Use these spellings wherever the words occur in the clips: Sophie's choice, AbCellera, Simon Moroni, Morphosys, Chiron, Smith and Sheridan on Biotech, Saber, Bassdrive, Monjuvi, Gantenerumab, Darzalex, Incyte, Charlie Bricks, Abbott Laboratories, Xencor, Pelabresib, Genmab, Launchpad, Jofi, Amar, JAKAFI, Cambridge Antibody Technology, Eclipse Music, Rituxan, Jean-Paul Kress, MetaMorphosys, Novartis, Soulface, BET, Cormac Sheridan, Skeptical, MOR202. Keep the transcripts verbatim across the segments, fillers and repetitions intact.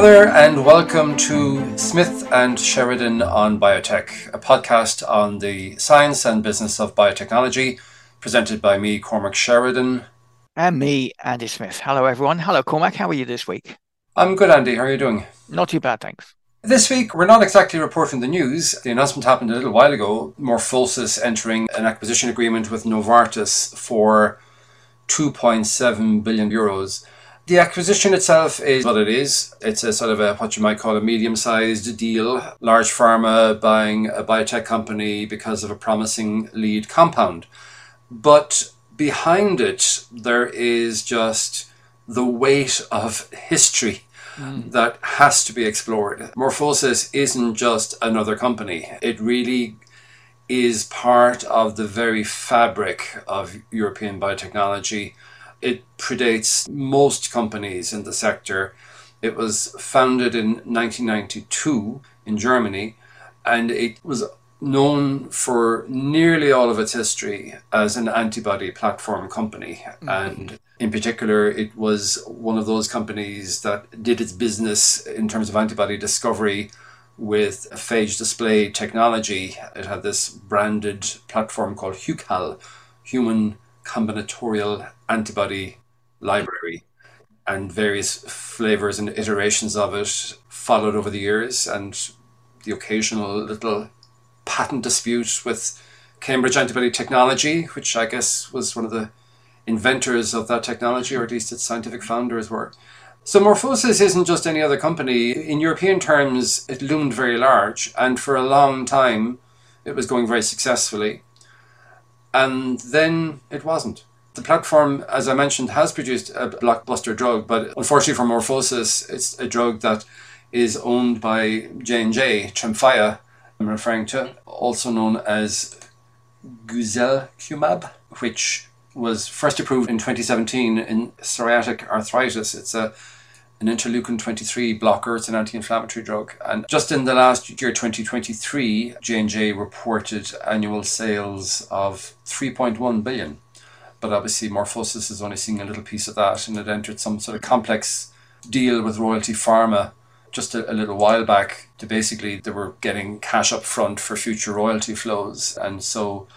brother, and welcome to Smith and Sheridan on Biotech, a podcast on the science and business of biotechnology, presented by me, Cormac Sheridan. And me, Andy Smith. Hello, everyone. Hello, Cormac. How are you this week? I'm good, Andy. How are you doing? Not too bad, thanks. This week, we're not exactly reporting the news. The announcement happened a little while ago, Morphosys entering an acquisition agreement with Novartis for two point seven billion euros. The acquisition itself is what it is. It's a sort of a, what you might call a medium-sized deal. Large pharma buying a biotech company because of a promising lead compound. But behind it, there is just the weight of history Mm. that has to be explored. Morphosys isn't just another company. It really is part of the very fabric of European biotechnology. It predates most companies in the sector. It was founded in nineteen ninety-two in Germany, and it was known for nearly all of its history as an antibody platform company. Mm-hmm. And in particular, it was one of those companies that did its business in terms of antibody discovery with phage display technology. It had this branded platform called HuCAL, Human Combinatorial Antibody Library, and various flavors and iterations of it followed over the years, and the occasional little patent dispute with Cambridge Antibody Technology, which I guess was one of the inventors of that technology, or at least its scientific founders were. So Morphosys isn't just any other company. In European terms, it loomed very large, and for a long time it was going very successfully. And then it wasn't. The platform, as I mentioned, has produced a blockbuster drug, but unfortunately for Morphosys, it's a drug that is owned by J and J, Tremfya, I'm referring to, also known as guselkumab, which was first approved in twenty seventeen in psoriatic arthritis. It's a an interleukin twenty-three blocker. It's an anti-inflammatory drug. And just in the last year, twenty twenty-three, J and J reported annual sales of three point one billion. But obviously, Morphosys is only seeing a little piece of that, and it entered some sort of complex deal with Royalty Pharma just a, a little while back to basically they were getting cash up front for future royalty flows. And so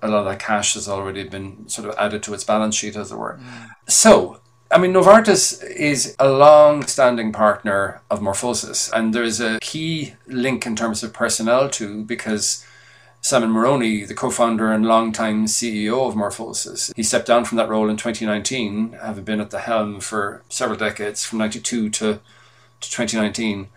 a lot of that cash has already been sort of added to its balance sheet, as it were. Mm. So, I mean, Novartis is a long-standing partner of Morphosys, and there's a key link in terms of personnel too, because Simon Moroni, the co-founder and long-time C E O of Morphosys, he stepped down from that role in twenty nineteen, having been at the helm for several decades, from ninety-two to, to twenty nineteen.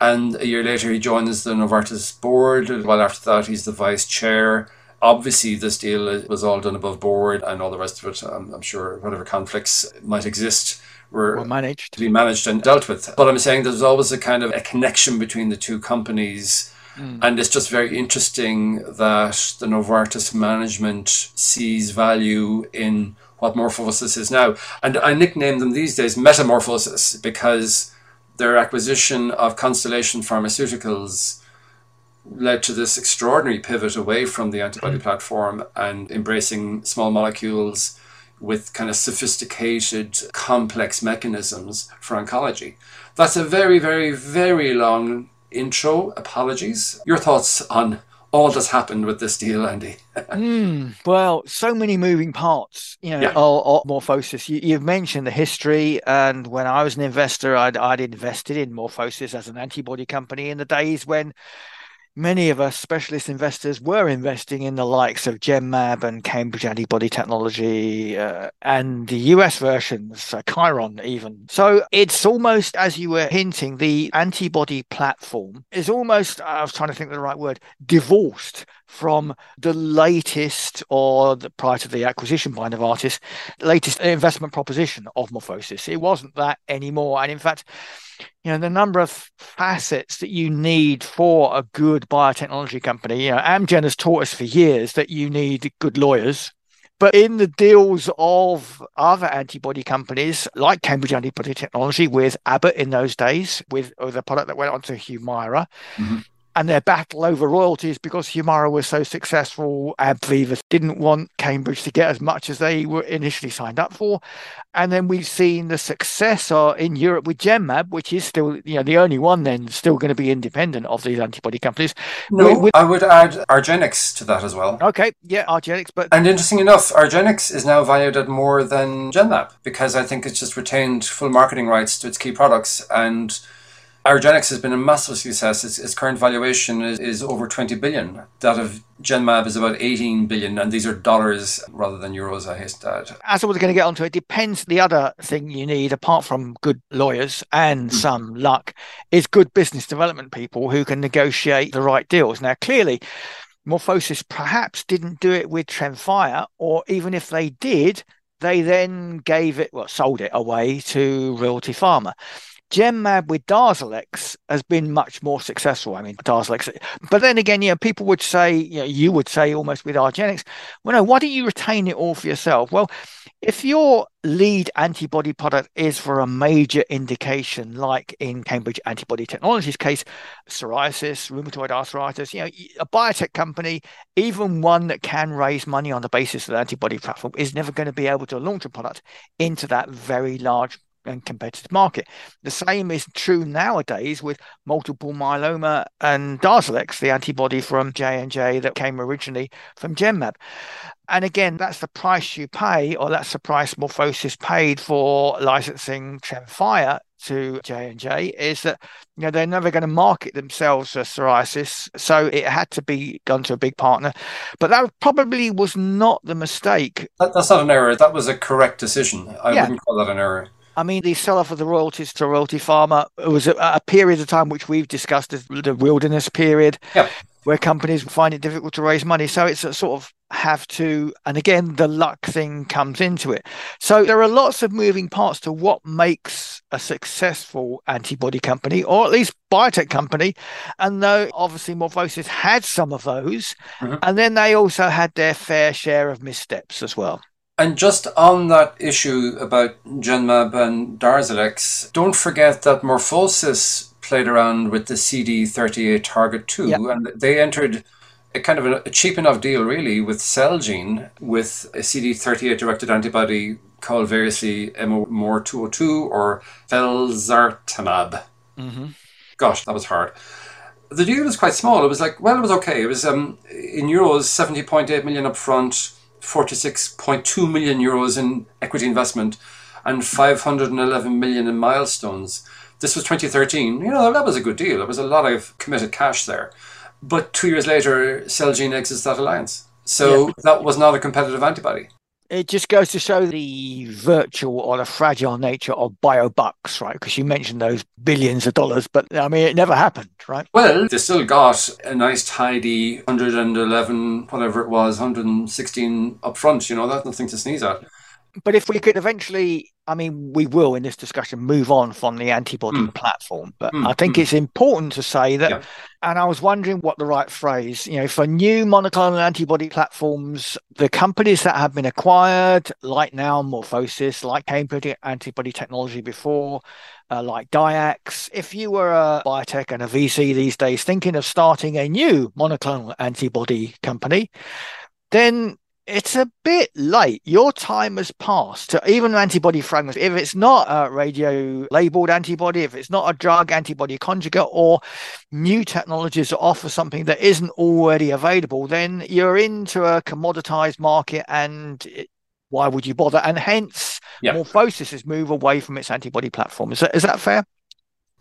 And a year later, he joins the Novartis board. Well, after that, he's the vice chair. Obviously, this deal was all done above board, and all the rest of it, um, I'm sure whatever conflicts might exist were, were managed. To be managed and dealt with. But I'm saying there's always a kind of a connection between the two companies. Mm. And it's just very interesting that the Novartis management sees value in what Morphosys is now. And I nickname them these days MetaMorphosys, because their acquisition of Constellation Pharmaceuticals led to this extraordinary pivot away from the antibody mm. platform and embracing small molecules with kind of sophisticated, complex mechanisms for oncology. That's a very, very, very long intro. Apologies. Your thoughts on all that's happened with this deal, Andy? mm, well, so many moving parts, you know, yeah. or, or Morphosys. You, you've mentioned the history, and when I was an investor, I'd, I'd invested in Morphosys as an antibody company in the days when many of us specialist investors were investing in the likes of Genmab and Cambridge Antibody Technology uh, and the U S versions, uh, Chiron even. So it's almost, as you were hinting, the antibody platform is almost, I was trying to think of the right word, divorced from the latest, or the, prior to the acquisition by Novartis, the latest investment proposition of Morphosys. It wasn't that anymore. And in fact, you know, the number of facets that you need for a good biotechnology company, you know, Amgen has taught us for years that you need good lawyers. But in the deals of other antibody companies, like Cambridge Antibody Technology with Abbott in those days, with, with a product that went on to Humira, mm-hmm. and their battle over royalties, because Humira was so successful, AbbVie didn't want Cambridge to get as much as they were initially signed up for. And then we've seen the success uh, in Europe with Genmab, which is still, you know, the only one then still going to be independent of these antibody companies. No, with, with... I would add Argenx to that as well. Okay, yeah, Argenx. But... And interesting enough, Argenx is now valued at more than Genmab, because I think it's just retained full marketing rights to its key products, and Argenx has been a massive success. Its, its current valuation is, is over twenty billion. That of Genmab is about eighteen billion, and these are dollars rather than euros, I hasten to add. As I was going to get onto, it depends. The other thing you need, apart from good lawyers and mm. some luck, is good business development people who can negotiate the right deals. Now, clearly, Morphosys perhaps didn't do it with Tremfya, or even if they did, they then gave it, well, sold it away to Royalty Pharma. Genmab with Darzalex has been much more successful. I mean, Darzalex. But then again, you know, people would say, you know, you would say almost with Argenx, well, no, why don't you retain it all for yourself? Well, if your lead antibody product is for a major indication, like in Cambridge Antibody Technology's case, psoriasis, rheumatoid arthritis, you know, a biotech company, even one that can raise money on the basis of the antibody platform, is never going to be able to launch a product into that very large and competitive market. The same is true nowadays with multiple myeloma and Darzalex, the antibody from J and J that came originally from Genmab. And again, that's the price you pay, or that's the price Morphosys paid for licensing Tremfya to J and J, is that, you know, they're never going to market themselves for psoriasis, so it had to be done to a big partner. But that probably was not the mistake. That, that's not an error. That was a correct decision. I yeah. wouldn't call that an error. I mean, the sell-off of the royalties to Royalty Pharma was a, a period of time which we've discussed as the wilderness period, yep. where companies find it difficult to raise money. So it's a sort of have to, and again, the luck thing comes into it. So there are lots of moving parts to what makes a successful antibody company, or at least biotech company. And though obviously Morphosys had some of those, mm-hmm. and then they also had their fair share of missteps as well. And just on that issue about Genmab and Darzalex, don't forget that Morphosys played around with the C D thirty-eight target too, yep. and they entered a kind of a cheap enough deal really with Celgene with a C D thirty-eight directed antibody called variously M O R two oh two or Felzartamab. Mm-hmm. Gosh, that was hard. The deal was quite small. It was like, well, it was okay. It was um, in euros, seventy point eight million up front, forty-six point two million euros in equity investment, and five hundred eleven million in milestones. This was twenty thirteen. You know, that was a good deal. There was a lot of committed cash there. But two years later, Celgene exits that alliance. So yeah. that was not a competitive antibody. It just goes to show the virtual or the fragile nature of biobucks, right? Because you mentioned those billions of dollars, but I mean, it never happened, right? Well, they still got a nice tidy one hundred eleven, whatever it was, one hundred sixteen up front, you know, that's nothing to sneeze at. But if we could eventually, I mean, we will in this discussion move on from the antibody mm. platform. But mm. I think mm. it's important to say that, yeah. and I was wondering what the right phrase, you know, for new monoclonal antibody platforms, the companies that have been acquired, like now Morphosys, like Cambridge Antibody Technology before, uh, like Dyax, if you were a biotech and a V C these days thinking of starting a new monoclonal antibody company, then it's a bit late. Your time has passed. So even antibody fragments, if it's not a radio-labeled antibody, if it's not a drug-antibody conjugate, or new technologies that offer something that isn't already available, then you're into a commoditized market, and it, why would you bother? And hence, yeah. Morphosys' move away from its antibody platform. Is that, is that fair?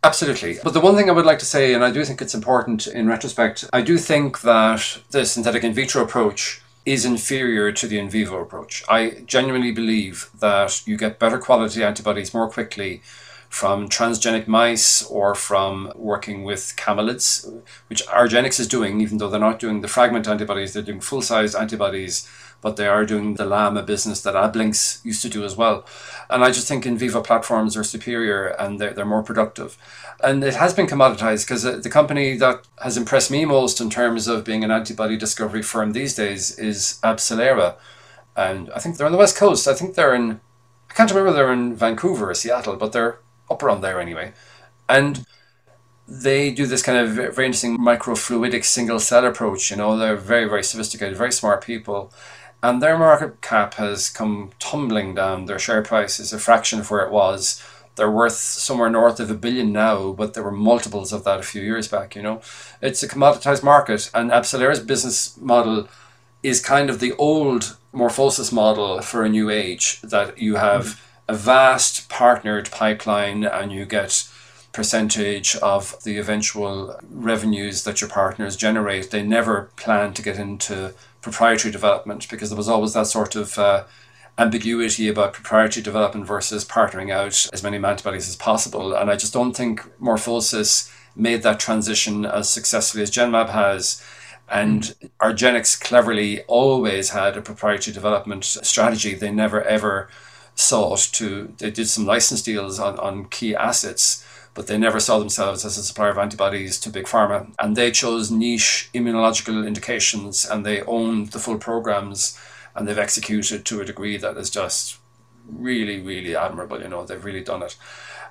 Absolutely. But the one thing I would like to say, and I do think it's important in retrospect, I do think that the synthetic in vitro approach is inferior to the in vivo approach. I genuinely believe that you get better quality antibodies more quickly from transgenic mice or from working with camelids, which Argenx is doing, even though they're not doing the fragment antibodies, they're doing full-sized antibodies, but they are doing the llama business that Ablynx used to do as well. And I just think in vivo platforms are superior, and they're, they're more productive. And it has been commoditized, because the company that has impressed me most in terms of being an antibody discovery firm these days is AbCellera. And I think they're on the West Coast. I think they're in, I can't remember if they're in Vancouver or Seattle, but they're up around there anyway. And they do this kind of very interesting microfluidic single-cell approach. You know, they're very, very sophisticated, very smart people. And their market cap has come tumbling down. Their share price is a fraction of where it was. They're worth somewhere north of a billion now, but there were multiples of that a few years back, you know. It's a commoditized market, and AbCellera's business model is kind of the old Morphosys model for a new age, that you have mm. a vast partnered pipeline and you get percentage of the eventual revenues that your partners generate. They never plan to get into proprietary development because there was always that sort of uh, ambiguity about proprietary development versus partnering out as many antibodies as possible. And I just don't think Morphosys made that transition as successfully as Genmab has. And mm. Argenx cleverly always had a proprietary development strategy. They never ever sought to, they did some license deals on, on key assets, but they never saw themselves as a supplier of antibodies to Big Pharma. And they chose niche immunological indications and they owned the full programs and they've executed to a degree that is just really, really admirable. You know, they've really done it.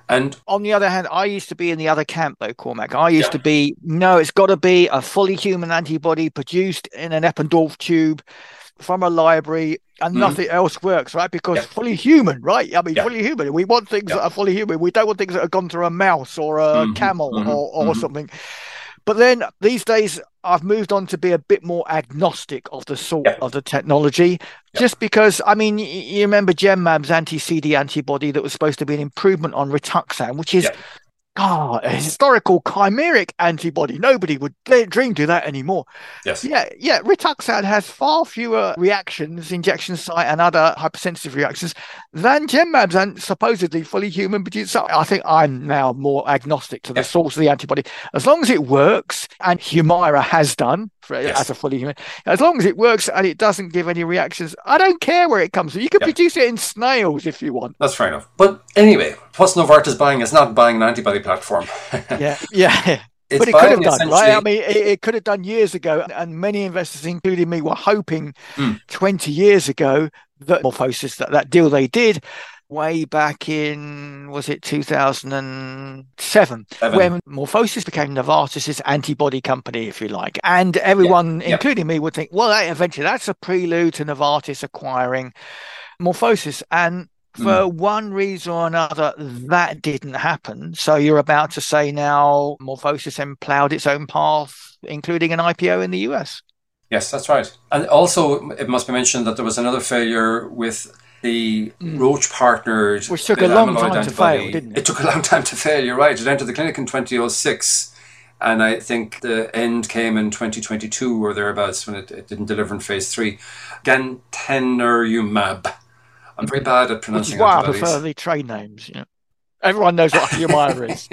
And on the other hand, I used to be in the other camp, though, Cormac. I used yeah. to be, no, it's got to be a fully human antibody produced in an Eppendorf tube from a library and mm-hmm. nothing else works, right? Because yeah. fully human, right? I mean, yeah. fully human. We want things yeah. that are fully human. We don't want things that have gone through a mouse or a mm-hmm. camel mm-hmm. or, or mm-hmm. something. But then these days, I've moved on to be a bit more agnostic of the sort yeah. of the technology, yeah. just because, I mean, you remember Genmab's anti-C D antibody that was supposed to be an improvement on Rituxan, which is... Yeah. Ah, a historical chimeric antibody. Nobody would dream to do that anymore. Yes. Yeah, yeah. Rituxan has far fewer reactions, injection site and other hypersensitive reactions than Genmab's and supposedly fully human produced. So I think I'm now more agnostic to the yes. source of the antibody. As long as it works, and Humira has done for, yes. as a fully human, as long as it works and it doesn't give any reactions, I don't care where it comes from. You can yep. produce it in snails if you want. That's fair enough. But anyway, what's Novartis buying is not buying an antibody platform. yeah, yeah. It's but it could have done, essentially... right? I mean, it, it could have done years ago. And many investors, including me, were hoping mm. twenty years ago that Morphosys, that, that deal they did way back in, was it two thousand seven, Seven. when Morphosys became Novartis' antibody company, if you like. And everyone, yeah. including yeah. me, would think, well, that, eventually that's a prelude to Novartis acquiring Morphosys. And for mm. one reason or another, that didn't happen. So you're about to say now Morphosys then ploughed its own path, including an I P O in the U S. Yes, that's right. And also, it must be mentioned that there was another failure with the mm. Roche partnered, which took a long time antibody. to fail, didn't it? It took a long time to fail. You're right. It entered the clinic in twenty oh six, and I think the end came in twenty twenty-two or thereabouts when it, it didn't deliver in phase three. Gantenerumab. I'm very bad at pronouncing Which is why antibodies. I prefer the trade names. You know. Everyone knows what Humira is.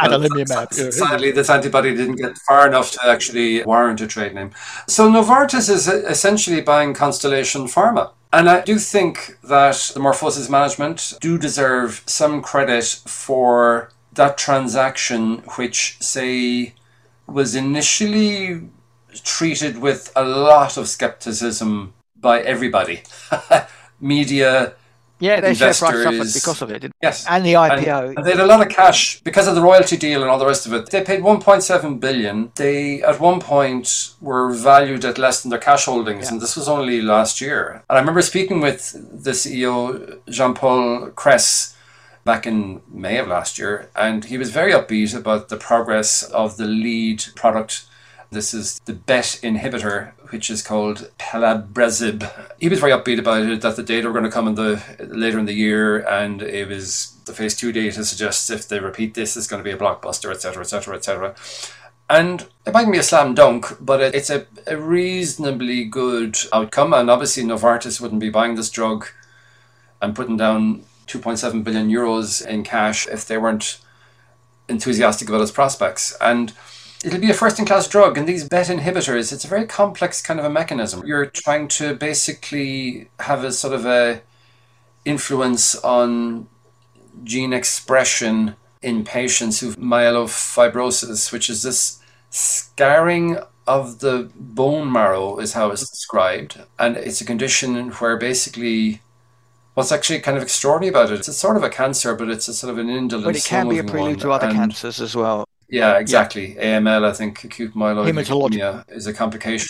Adalimumab. Sadly, this antibody didn't get far enough to actually warrant a trade name. So Novartis is essentially buying Constellation Pharma. And I do think that the Morphosys management do deserve some credit for that transaction, which, say, was initially treated with a lot of skepticism by everybody. Media, yeah, they investors. Share price suffered because of it, didn't they? Yes, and the I P O. And they had a lot of cash because of the royalty deal and all the rest of it. They paid one point seven billion. They at one point were valued at less than their cash holdings, yeah. and this was only last year. And I remember speaking with the C E O Jean-Paul Kress back in May of last year, and he was very upbeat about the progress of the lead product. This is the B E T inhibitor, which is called Pelabresib. He was very upbeat about it, that the data were going to come in the later in the year, and it was the phase two data suggests if they repeat this, it's going to be a blockbuster, et cetera, et cetera, et cetera. And it mightn't be a slam dunk, but it, it's a, a reasonably good outcome. And obviously, Novartis wouldn't be buying this drug and putting down two point seven billion euros in cash if they weren't enthusiastic about its prospects. And it'll be a first-in-class drug, and these B E T inhibitors, it's a very complex kind of a mechanism. You're trying to basically have a sort of a influence on gene expression in patients who've myelofibrosis, which is this scarring of the bone marrow is how it's described. And it's a condition where basically... What's actually kind of extraordinary about it, it's sort of a cancer, but it's a sort of an indolent... But it can be a prelude one. to other and cancers as well. Yeah, exactly. Yeah. A M L, I think, acute myeloid leukemia is a complication.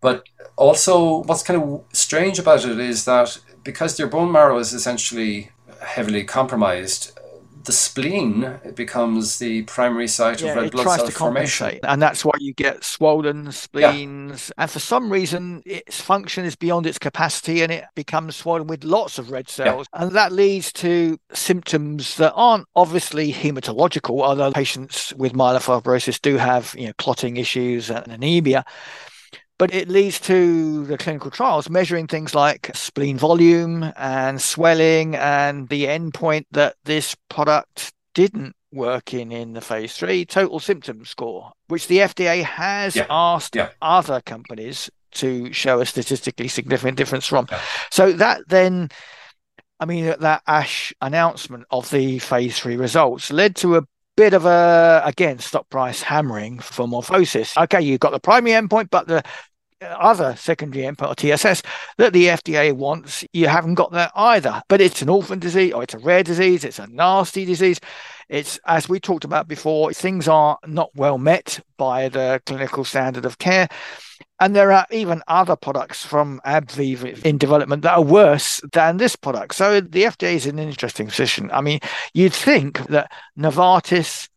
But also what's kind of strange about it is that because their bone marrow is essentially heavily compromised, the spleen becomes the primary site yeah, of red blood cell formation. And that's why you get swollen spleens. Yeah. And for some reason, its function is beyond its capacity and it becomes swollen with lots of red cells. Yeah. And that leads to symptoms that aren't obviously hematological, although patients with myelofibrosis do have, you know, clotting issues and anemia. But it leads to the clinical trials measuring things like spleen volume and swelling, and the endpoint that this product didn't work in in the phase three, total symptom score, which the F D A has yeah. asked yeah. other companies to show a statistically significant difference from. Yeah. So that then, I mean, that ASH announcement of the phase three results led to a bit of a, again, stock price hammering for Morphosys. Okay, you've got the primary endpoint, but the other secondary endpoint, or T S S, that the F D A wants, you haven't got that either. But it's an orphan disease, or it's a rare disease, it's a nasty disease. It's, as we talked about before, things are not well met by the clinical standard of care. And there are even other products from AbbVie in development that are worse than this product. So the F D A is in an interesting position. I mean, you'd think that Novartis,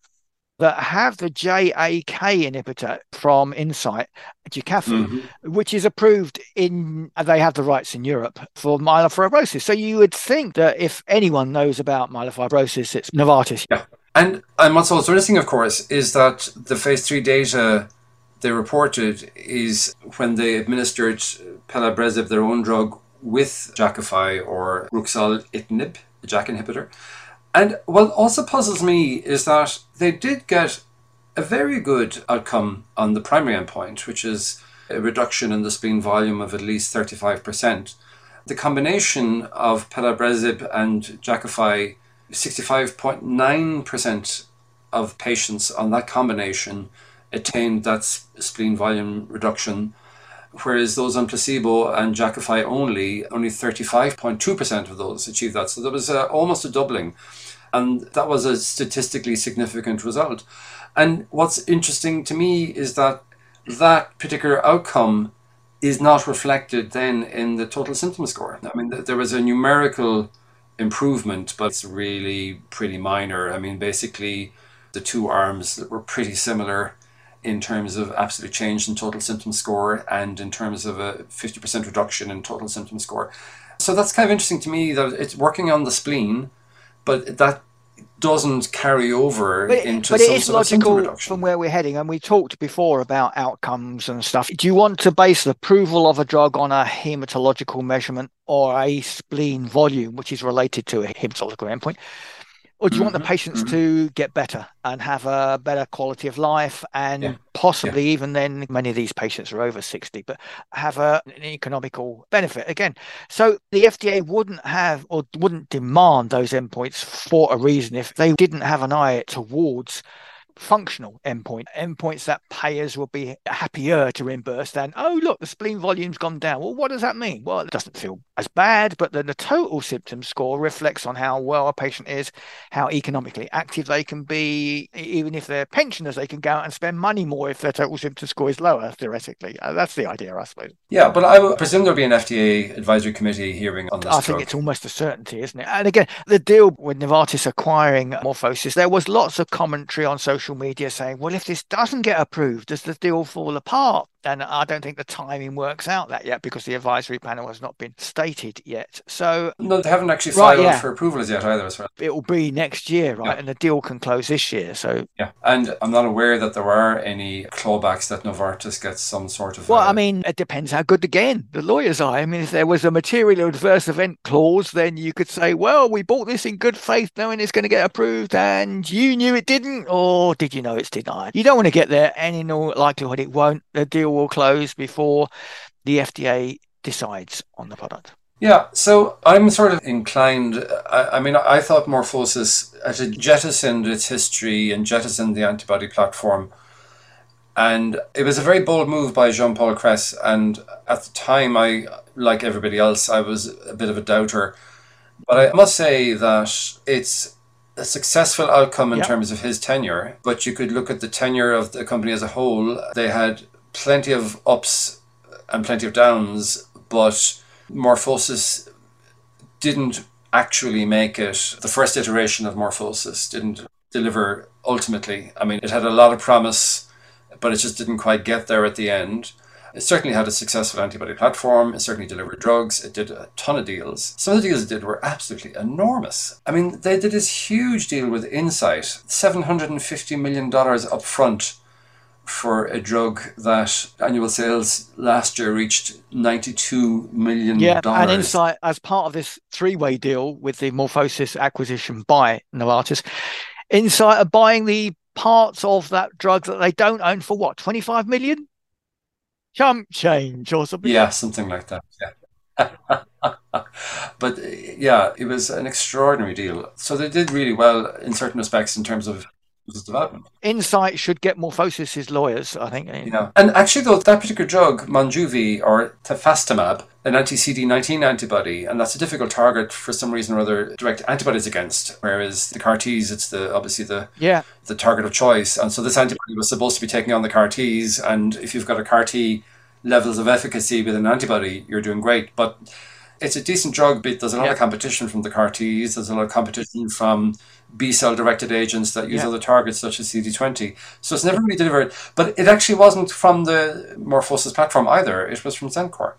that have the J A K inhibitor from Incyte, JAKAFI, mm-hmm. which is approved in, they have the rights in Europe for myelofibrosis. So you would think that if anyone knows about myelofibrosis, it's Novartis. Yeah. And, and what's also interesting, of course, is that the phase three data they reported is when they administered Pelabresib, their own drug, with JAKAFI or ruxolitinib, the JAK inhibitor. And what also puzzles me is that they did get a very good outcome on the primary endpoint, which is a reduction in the spleen volume of at least thirty-five percent. The combination of Pelabresib and JAKAFI, sixty-five point nine percent of patients on that combination attained that spleen volume reduction, whereas those on placebo and JAKAFI only, only thirty-five point two percent of those achieved that. So there was uh, almost a doubling. And that was a statistically significant result. And what's interesting to me is that that particular outcome is not reflected then in the total symptom score. I mean, there was a numerical improvement, but it's really pretty minor. I mean, basically, the two arms that were pretty similar in terms of absolute change in total symptom score and in terms of a fifty percent reduction in total symptom score. So that's kind of interesting to me that it's working on the spleen, but that doesn't carry over but, into but some it is sort logical of symptom reduction. From where we're heading, and we talked before about outcomes and stuff. Do you want to base the approval of a drug on a hematological measurement or a spleen volume, which is related to a hematological endpoint? Or do you mm-hmm. want the patients mm-hmm. to get better and have a better quality of life and yeah. possibly yeah. even then, many of these patients are over sixty, but have a, an economical benefit again. So the F D A wouldn't have or wouldn't demand those endpoints for a reason if they didn't have an eye towards functional endpoint, endpoints that payers will be happier to reimburse than, oh, look, the spleen volume's gone down. Well, what does that mean? Well, it doesn't feel as bad, but then the total symptom score reflects on how well a patient is, how economically active they can be. Even if they're pensioners, they can go out and spend money more if their total symptom score is lower, theoretically. That's the idea, I suppose. Yeah, but I would presume there'll be an F D A advisory committee hearing on this. I think drug. It's almost a certainty, isn't it? And again, the deal with Novartis acquiring Morphosys, there was lots of commentary on social media saying, well, if this doesn't get approved, does the deal fall apart? And I don't think the timing works out that yet because the advisory panel has not been stated yet. So no, they haven't actually filed right, yeah. for approvals yet either. As well, it will be next year, right? Yeah. And the deal can close this year. So yeah, and I'm not aware that there are any clawbacks that Novartis gets some sort of. Well, uh, I mean, it depends how good again the lawyers are. I mean, if there was a material adverse event clause, then you could say, well, we bought this in good faith, knowing it's going to get approved, and you knew it didn't, or. Did you know it's denied? You don't want to get there, and in all likelihood it won't. The deal will close before the F D A decides on the product. Yeah, so I'm sort of inclined, I, I mean, I thought Morphosys had jettisoned its history and jettisoned the antibody platform. And it was a very bold move by Jean-Paul Kress. And at the time, I, like everybody else, I was a bit of a doubter. But I must say that it's a successful outcome in yep. terms of his tenure, but you could look at the tenure of the company as a whole. They had plenty of ups and plenty of downs, but Morphosys didn't actually make it. The first iteration of Morphosys didn't deliver ultimately. I mean, it had a lot of promise, but it just didn't quite get there at the end. It certainly had a successful antibody platform. It certainly delivered drugs. It did a ton of deals. Some of the deals it did were absolutely enormous. I mean, they did this huge deal with Incyte, seven hundred fifty million dollars up front for a drug that annual sales last year reached ninety-two million dollars. Yeah, and Incyte, as part of this three-way deal with the Morphosys acquisition by Novartis, Incyte are buying the parts of that drug that they don't own for, what, twenty-five million dollars? Chump change or something. Yeah, something like that. Yeah. But yeah, it was an extraordinary deal. So they did really well in certain respects in terms of development. Incyte should get Morphosys' lawyers, I think. You know. And actually, though, that particular drug, Monjuvi or Tafastamab, an anti-C D nineteen antibody, and that's a difficult target for some reason or other direct antibodies against, whereas the C A R Ts, it's the obviously the yeah. the target of choice. And so this antibody was supposed to be taking on the C A R Ts, and if you've got a C A R T levels of efficacy with an antibody, you're doing great. But it's a decent drug, but there's a lot yeah. of competition from the C A R Ts, there's a lot of competition from B-cell-directed agents that use yeah. other targets such as C D twenty. So it's never really delivered. But it actually wasn't from the Morphosys platform either. It was from Xencor,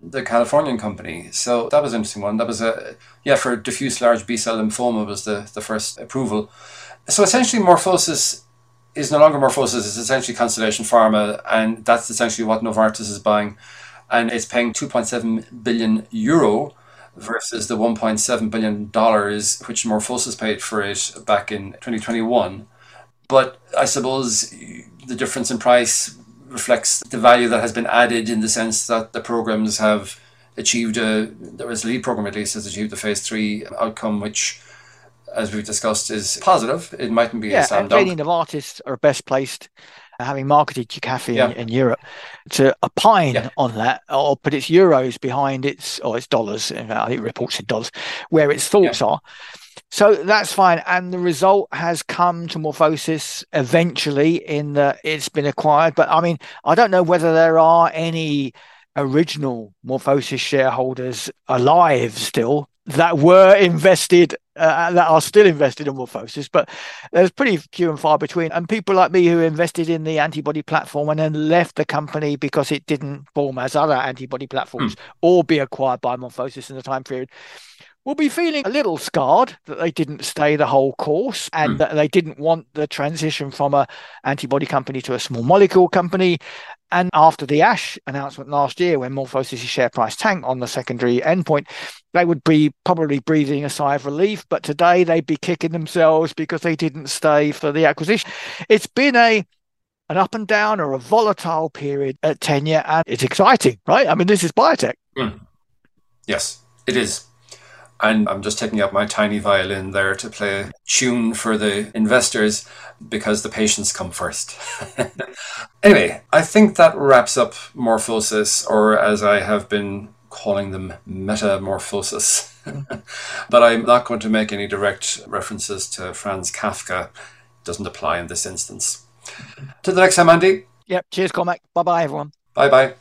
the Californian company. So that was an interesting one. That was a, yeah, for diffuse large B-cell lymphoma was the, the first approval. So essentially Morphosys is no longer Morphosys, it's essentially Constellation Pharma, and that's essentially what Novartis is buying. And it's paying two point seven billion euro versus the one point seven billion dollars which Morphosys paid for it back in twenty twenty-one. But I suppose the difference in price reflects the value that has been added in the sense that the programs have achieved a, there was a lead program at least has achieved the phase three outcome, which, as we've discussed, is positive. It mightn't be yeah, a slam dunk. Yeah, and Novartis are best placed, having marketed JAKAFI yeah. in, in Europe, to opine yeah. on that, or put its euros behind its, or its dollars, in fact, I think it reports in dollars, where its thoughts yeah. are. So that's fine. And the result has come to Morphosys eventually in that it's been acquired. But I mean, I don't know whether there are any original Morphosys shareholders alive still that were invested, uh, that are still invested in Morphosys, but there's pretty few and far between. And people like me who invested in the antibody platform and then left the company because it didn't form as other antibody platforms mm. or be acquired by Morphosys in the time period, will be feeling a little scarred that they didn't stay the whole course and mm. that they didn't want the transition from a antibody company to a small molecule company. And after the ASH announcement last year, when Morphosys' share price tanked on the secondary endpoint, they would be probably breathing a sigh of relief. But today they'd be kicking themselves because they didn't stay for the acquisition. It's been a an up and down or a volatile period at tenure. And it's exciting, right? I mean, this is biotech. Mm. Yes, it is. And I'm just taking out my tiny violin there to play a tune for the investors because the patients come first. Anyway, I think that wraps up Morphosys, or as I have been calling them, MetaMorphosys. But I'm not going to make any direct references to Franz Kafka. It doesn't apply in this instance. Till the next time, Andy. Yep. Cheers, Cormac. Bye-bye, everyone. Bye-bye.